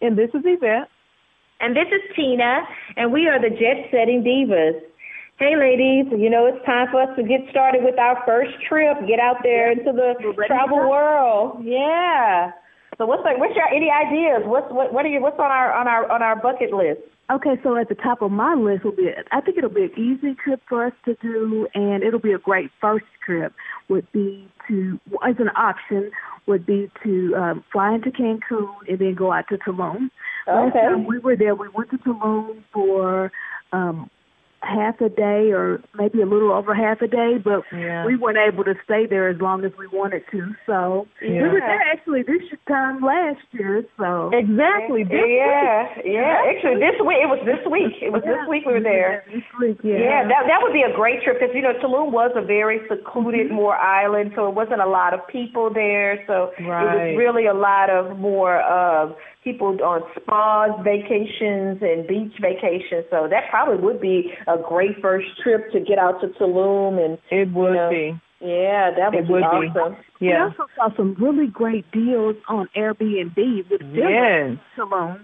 And this is Yvette. And this is Tina. And we are the Jet Setting Divas. Hey, ladies, you know, it's time for us to get started with our first trip. Get out there into the travel world. Yeah. So what's on our bucket list? Okay, so at the top of my list will be, I think it'll be an easy trip for us to do, and it'll be a great first trip. Would be to fly into Cancun and then go out to Tulum. Okay. Last time we were there, we went to Tulum for half a day or maybe a little over half a day, but we weren't able to stay there as long as we wanted to. So we were there actually this time last year. So exactly this week we were there. That would be a great trip because, you know, Tulum was a very secluded more island, so it wasn't a lot of people there. So it was really a lot of more of people on spas, vacations, and beach vacations. So that probably would be a great first trip to get out to Tulum. And it would be. Yeah, that would be awesome. Yeah. We also saw some really great deals on Airbnb with Tulum.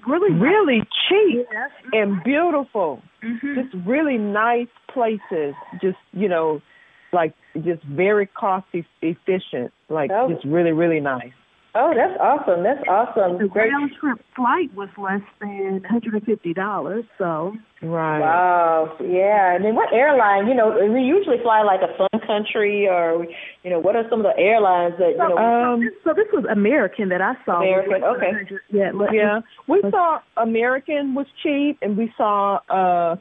Really cheap and beautiful. Mm-hmm. Just really nice places. Just, you know, like just very cost efficient. Like just really, really nice. Oh, that's awesome. The round trip flight was less than $150, so. Right. Wow. Yeah. And then what airline, you know, we usually fly like a Sun Country or, you know, what are some of the airlines that, you know. So this was American that I saw. American, okay. Yeah. We saw American was cheap, and we saw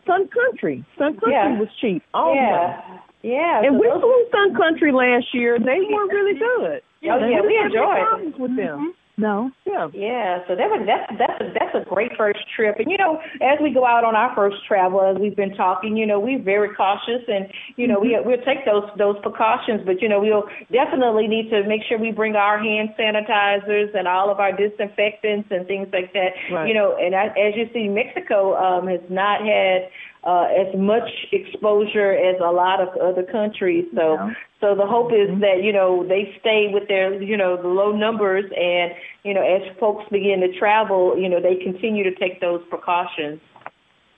Sun Country. Sun Country was cheap. Oh, yeah. Yeah. And so we flew Sun Country last year. They weren't really good. Yeah, we enjoyed it with them. No. Yeah. Yeah. So that's a great first trip. And, you know, as we go out on our first travel, as we've been talking, you know, we're very cautious, and, you know, we'll take those precautions, but, you know, we'll definitely need to make sure we bring our hand sanitizers and all of our disinfectants and things like that. Right. You know, and as you see, Mexico has not had as much exposure as a lot of other countries. So. Yeah. So the hope is that, you know, they stay with their, you know, the low numbers, and, you know, as folks begin to travel, you know, they continue to take those precautions.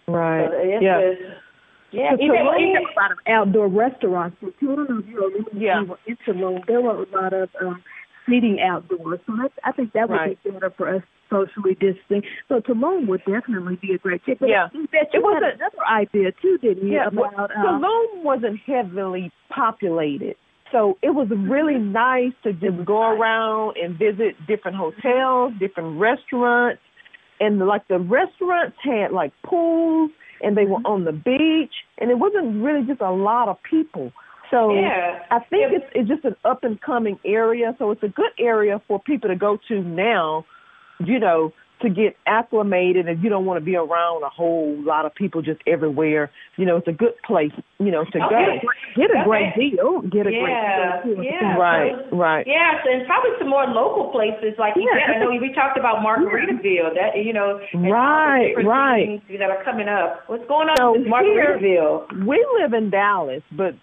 Right. So there were a lot of outdoor restaurants. So I don't know if there were a lot of seating outdoors. So I think that would be better for us socially distancing. So Tulum would definitely be a great trip. Yeah. It was another idea, too, didn't you? Yeah. About, Tulum wasn't heavily populated. So it was really nice to just go around and visit different hotels, different restaurants. And, like, the restaurants had, like, pools, and they were on the beach. And it wasn't really just a lot of people. So I think it's just an up-and-coming area. So it's a good area for people to go to now, you know, to get acclimated, and you don't want to be around a whole lot of people just everywhere. You know, it's a good place, you know, to go. Get a great deal. Yeah. Right. Yes, and probably some more local places. Like, I know we talked about Margaritaville, that, you know. Right. Things that are coming up. What's going on with Margaritaville? Here, we live in Dallas, but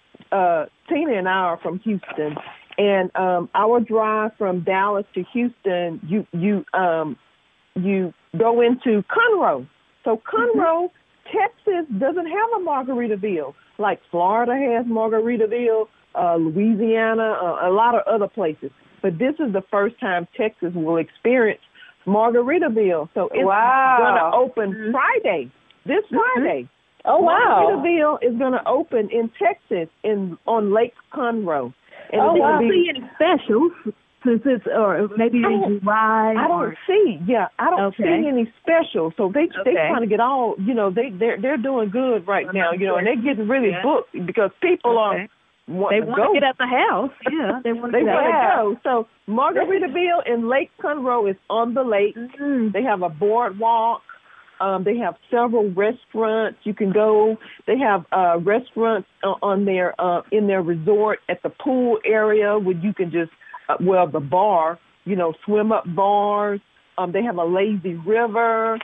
Tina and I are from Houston. And our drive from Dallas to Houston, you go into Conroe. So Conroe, Texas, doesn't have a Margaritaville. Like Florida has Margaritaville, Louisiana, a lot of other places. But this is the first time Texas will experience Margaritaville. So it's going to open Friday, this Friday. Oh, wow. Margaritaville is going to open in Texas on Lake Conroe. And I don't see any specials since it's, or maybe in July. I don't see any specials. So they trying to get all, you know, they're doing good right now, you know, and they're getting really booked because people are want to get out the house. Yeah, they want to go. So Margaritaville and Lake Conroe is on the lake. Mm-hmm. They have a boardwalk. They have several restaurants you can go. They have restaurants on their in their resort at the pool area where you can just well, the bar, you know, swim up bars. They have a lazy river.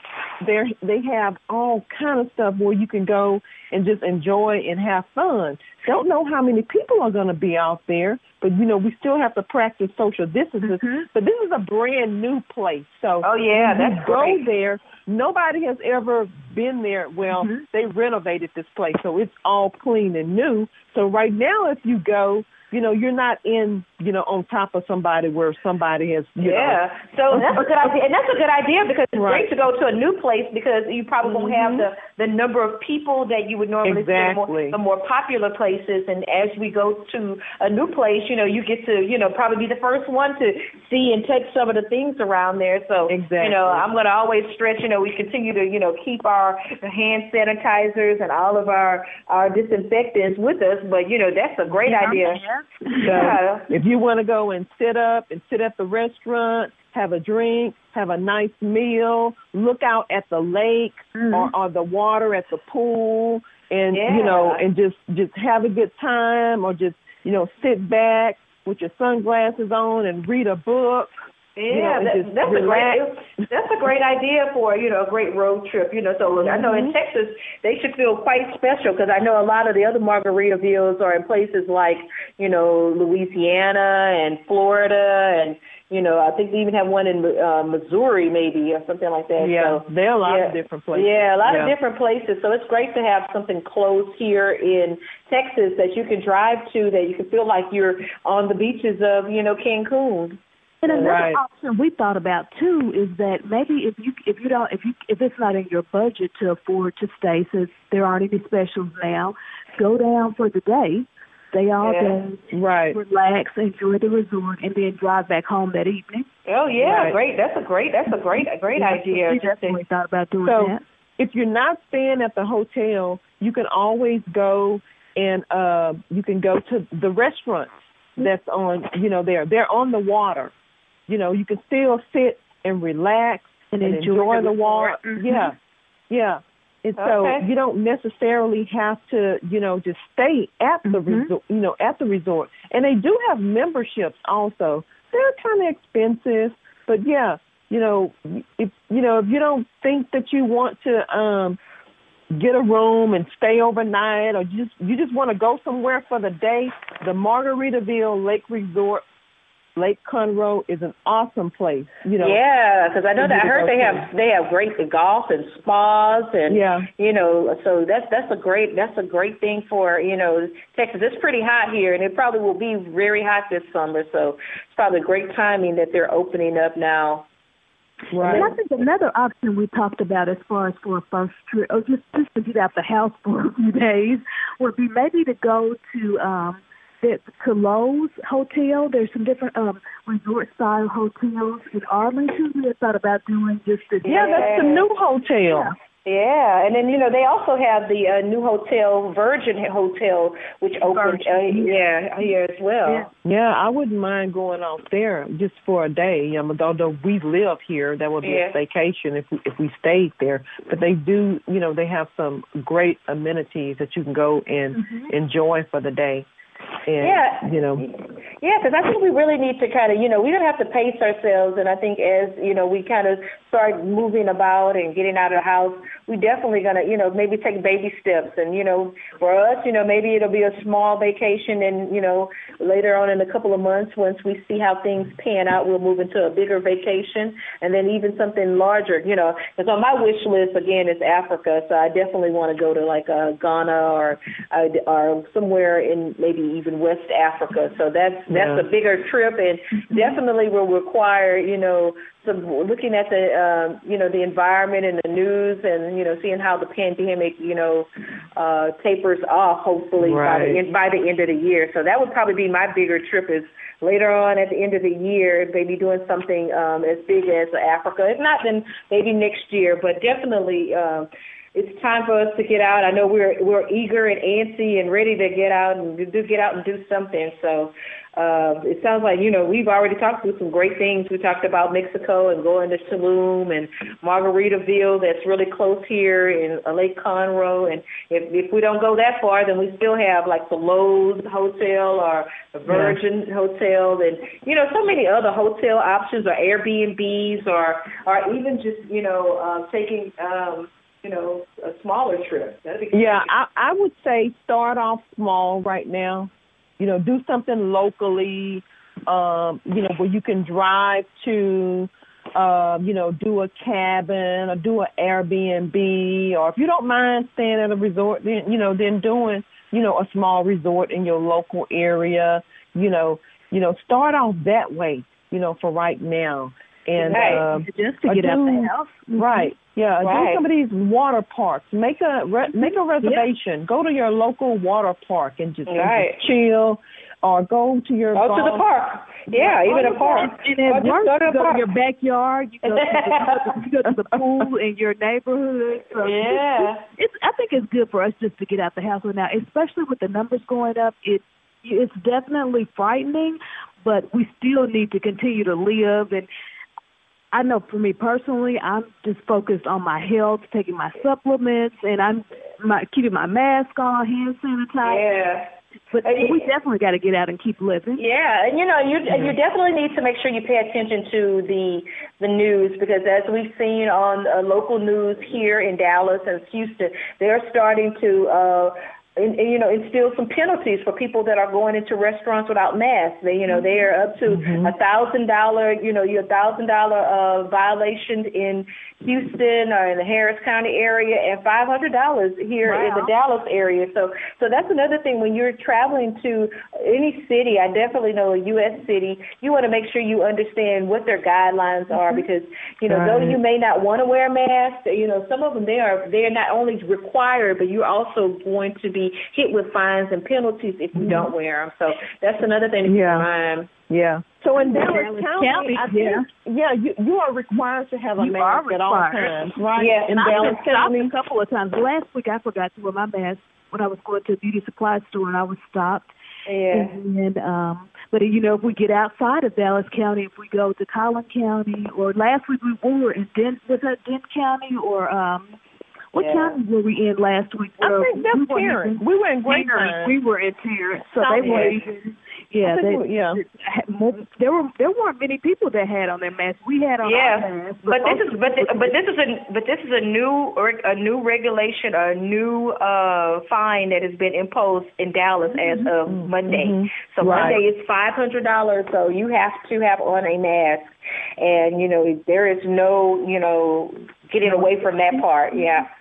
They have all kind of stuff where you can go and just enjoy and have fun. Don't know how many people are going to be out there, but, you know, we still have to practice social distancing. Mm-hmm. But this is a brand-new place. So that's great. Go there. Nobody has ever been there. Well, mm-hmm. they renovated this place, so it's all clean and new. So right now if you go, you know, you're not in, you know, on top of somebody where somebody has, you know. So that's a good idea. And that's a good idea because it's great to go to a new place because you probably won't have the number of people that you would normally see in the more popular places. And as we go to a new place, you know, you get to, you know, probably be the first one to see and touch some of the things around there. So, you know, I'm going to always stress, you know, we continue to, you know, keep our hand sanitizers and all of our disinfectants with us. But, you know, that's a great idea. So if you want to go and sit at the restaurant, have a drink, have a nice meal, look out at the lake or the water at the pool and, you know, and just have a good time or just, you know, sit back with your sunglasses on and read a book. Yeah, you know, that's a great idea for, you know, a great road trip, you know. So I know in Texas they should feel quite special because I know a lot of the other Margaritavilles are in places like, you know, Louisiana and Florida and, you know, I think they even have one in Missouri maybe or something like that. Yeah, so, there are a lot of different places. Yeah, a lot of different places. So it's great to have something close here in Texas that you can drive to, that you can feel like you're on the beaches of, you know, Cancun. And another option we thought about too is that maybe if it's not in your budget to afford to stay, since there aren't any specials now, go down for the day, stay all day, relax, enjoy the resort, and then drive back home that evening. Oh yeah, great! That's a great idea. We definitely thought about doing that. If you're not staying at the hotel, you can always go and you can go to the restaurant that's on. You know, they're on the water. You know, you can still sit and relax and enjoy the water. Mm-hmm. Yeah, yeah. And so you don't necessarily have to, you know, just stay at the resort. You know, at the resort, and they do have memberships also. They're kind of expensive, but yeah, you know, if you don't think that you want to get a room and stay overnight, or you just want to go somewhere for the day, the Margaritaville Lake Resort. Lake Conroe is an awesome place, you know. Yeah, because I know that I heard they have great golf and spas and you know, so that's a great thing for, you know, Texas. It's pretty hot here and it probably will be very hot this summer, so it's probably great timing that they're opening up now. Right. And I think another option we talked about as far as for a first trip, or just to get out the house for a few days, would be maybe to go to Lowe's Hotel. There's some different resort-style hotels in Arlington. We had thought about doing just the day. Yeah, that's the new hotel. Yeah. Yeah, and then, you know, they also have the new hotel, Virgin Hotel, which opened here as well. Yeah, I wouldn't mind going out there just for a day. Although we live here, that would be a staycation if we stayed there. But they do, you know, they have some great amenities that you can go and enjoy for the day. And, you know. Yeah, because I think we really need to kind of, you know, we don't have to pace ourselves. And I think as, you know, we kind of start moving about and getting out of the house, we definitely going to, you know, maybe take baby steps. And, you know, for us, you know, maybe it'll be a small vacation. And, you know, later on in a couple of months, once we see how things pan out, we'll move into a bigger vacation and then even something larger, you know. Because on my wish list, again, is Africa. So I definitely want to go to like Ghana or somewhere in maybe even West Africa. So that's a bigger trip and definitely will require, you know, some looking at the, you know, the environment and the news and, you know, seeing how the pandemic, you know, tapers off hopefully by the end of the year. So that would probably be my bigger trip is later on at the end of the year, maybe doing something as big as Africa. If not, then maybe next year, but definitely it's time for us to get out. I know we're eager and antsy and ready to get out and do something. So it sounds like, you know, we've already talked through some great things. We talked about Mexico and going to Tulum and Margaritaville, that's really close here, in Lake Conroe. And if we don't go that far, then we still have like the Lowe's Hotel or the Virgin Hotel, and, you know, so many other hotel options or Airbnbs or even just, you know, taking, you know, a smaller trip. That'd be yeah, I would say start off small right now. You know, do something locally, you know, where you can drive to, you know, do a cabin or do an Airbnb, or if you don't mind staying at a resort, then, you know, then doing, you know, a small resort in your local area. You know, start off that way, you know, for right now. And right. Just to get out the house. Right. Yeah. Right. Do some of these water parks. Make a reservation. Yeah. Go to your local water park and just, right. Just chill, or go to your go to the park. Yeah, even a park. And at work, you go to your backyard. You go to the pool in your neighborhood. So yeah. I think it's good for us just to get out the house right now, especially with the numbers going up. It's definitely frightening, but we still need to continue to live. And I know for me personally, I'm just focused on my health, taking my supplements, and I'm keeping my mask on, hand sanitizer. Yeah. But we definitely got to get out and keep living. Yeah, and, you know, you definitely need to make sure you pay attention to the news, because as we've seen on local news here in Dallas and Houston, they're starting to you know, instill some penalties for people that are going into restaurants without masks. They are up to $1,000, you know, your $1,000 violation in Houston or in the Harris County area, and $500 here in the Dallas area. So that's another thing. When you're traveling to any city, I definitely know a U.S. city, you want to make sure you understand what their guidelines are, because, you know, though you may not want to wear a mask, you know, some of them they are not only required, but you're also going to be hit with fines and penalties if you don't wear them. So that's another thing to keep in mind. Yeah. So in Dallas County, I think, you are required to have a mask at all times, right? Yeah. In Dallas County, a couple of times. Last week, I forgot to wear my mask when I was going to a beauty supply store, and I was stopped. Yeah. And but, you know, if we get outside of Dallas County, if we go to Collin County, or last week we were in Denton County, or what county were we in last week? I think that's Tarrant. We were in Great Tarrant. We were in Tarrant. So they were even, there weren't many people that had on their masks. We had on our masks. But this is a new regulation, a new fine that has been imposed in Dallas as of Monday. So Monday is $500. So you have to have on a mask, and, you know, there is no, you know, getting away from that part,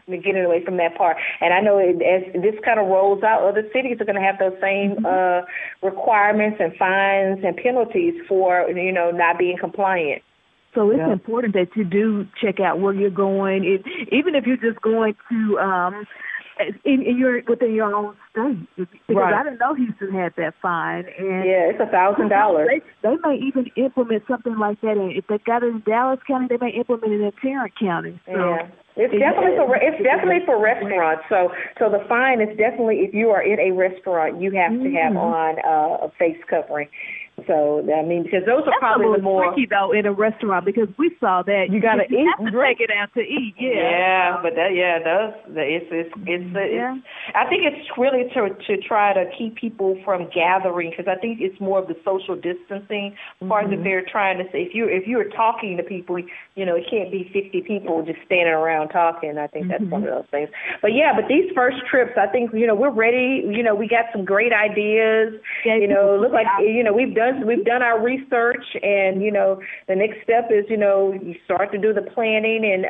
getting away from that part. And I know as this kind of rolls out, other cities are going to have those same requirements and fines and penalties for, you know, not being compliant. So it's important that you do check out where you're going, even if you're just going to within your own state. Because I didn't know Houston had that fine. And it's $1,000. They may even implement something like that. And if they got it in Dallas County, they may implement it in Tarrant County. So. Yeah. It's definitely for restaurants. So the fine is definitely, if you are in a restaurant, you have to have on a face covering. So, I mean, because those are probably the more... That's tricky, though, in a restaurant, because we saw that. You got to eat and drink. Take it out to eat, but that, I think it's really to try to keep people from gathering, because I think it's more of the social distancing part that they're trying to say. If you're talking to people, you know, it can't be 50 people just standing around talking. I think that's one of those things. But, but these first trips, I think, you know, we're ready. You know, we got some great ideas. You know, look like, you know, we've done our research, and, you know, the next step is, you know, you start to do the planning, and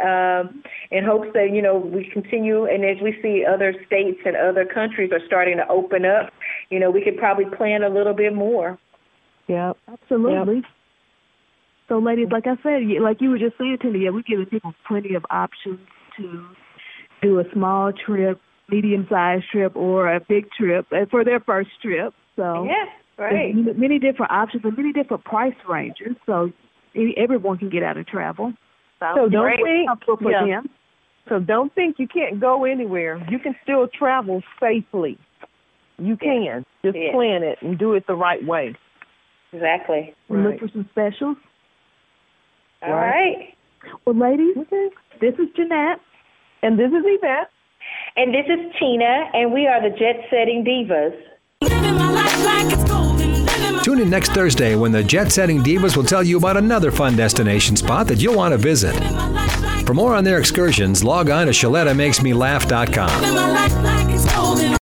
in hopes that, you know, we continue. And as we see other states and other countries are starting to open up, you know, we could probably plan a little bit more. Yeah, absolutely. Yep. So, ladies, like I said, like you were just saying, Tina, we're giving people plenty of options to do a small trip, medium-sized trip, or a big trip for their first trip. So, yeah. Right. There's many different options and many different price ranges, so everyone can get out and travel. So don't wait. So don't think you can't go anywhere. You can still travel safely. You can. Just plan it and do it the right way. Exactly. Right. Look for some specials. All right. Well, ladies, this is Jeanette. And this is Yvette. And this is Tina. And we are the Jet Setting Divas. Living my life like it's golden. Tune in next Thursday when the Jet Setting Divas will tell you about another fun destination spot that you'll want to visit. For more on their excursions, log on to ShalettaMakesMeLaugh.com.